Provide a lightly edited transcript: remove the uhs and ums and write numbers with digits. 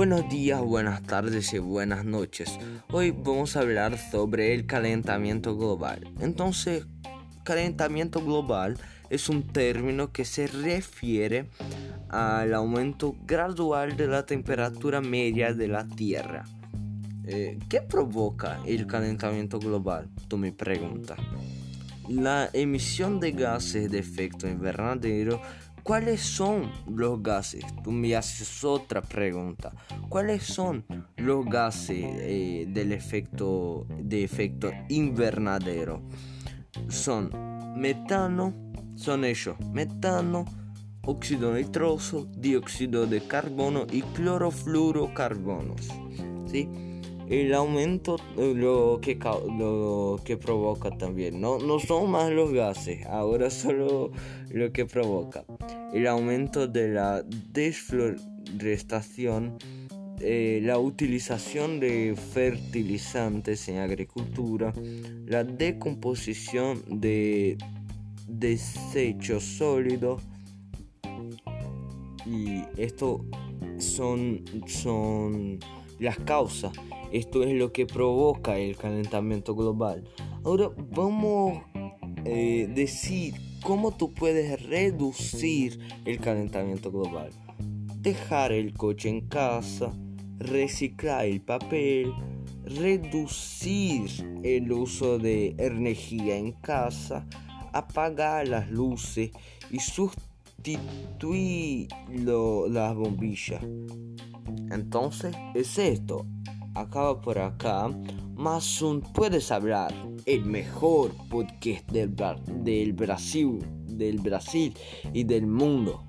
Buenos días, buenas tardes y buenas noches. Hoy vamos a hablar sobre el calentamiento global. Entonces, calentamiento global es un término que se refiere al aumento gradual de la temperatura media de la Tierra. ¿Qué provoca el calentamiento global? Tú me preguntas. La emisión de gases de efecto invernadero. ¿Cuáles son los gases? Tú me haces otra pregunta. ¿Cuáles son los gases de efecto invernadero? Son metano, óxido nitroso, dióxido de carbono y clorofluorocarbonos. ¿Sí? El aumento lo que provoca también, no son más los gases, ahora solo lo que provoca. El aumento de la desforestación, la utilización de fertilizantes en agricultura, la decomposición de desechos sólidos, y esto son las causas. Esto es lo que provoca el calentamiento global. Ahora vamos a decir cómo tú puedes reducir el calentamiento global. Dejar el coche en casa, reciclar el papel, reducir el uso de energía en casa, apagar las luces y sustituir las bombillas. Entonces es esto. Acaba por acá, más un Puedes Hablar, el mejor podcast del Brasil y del mundo.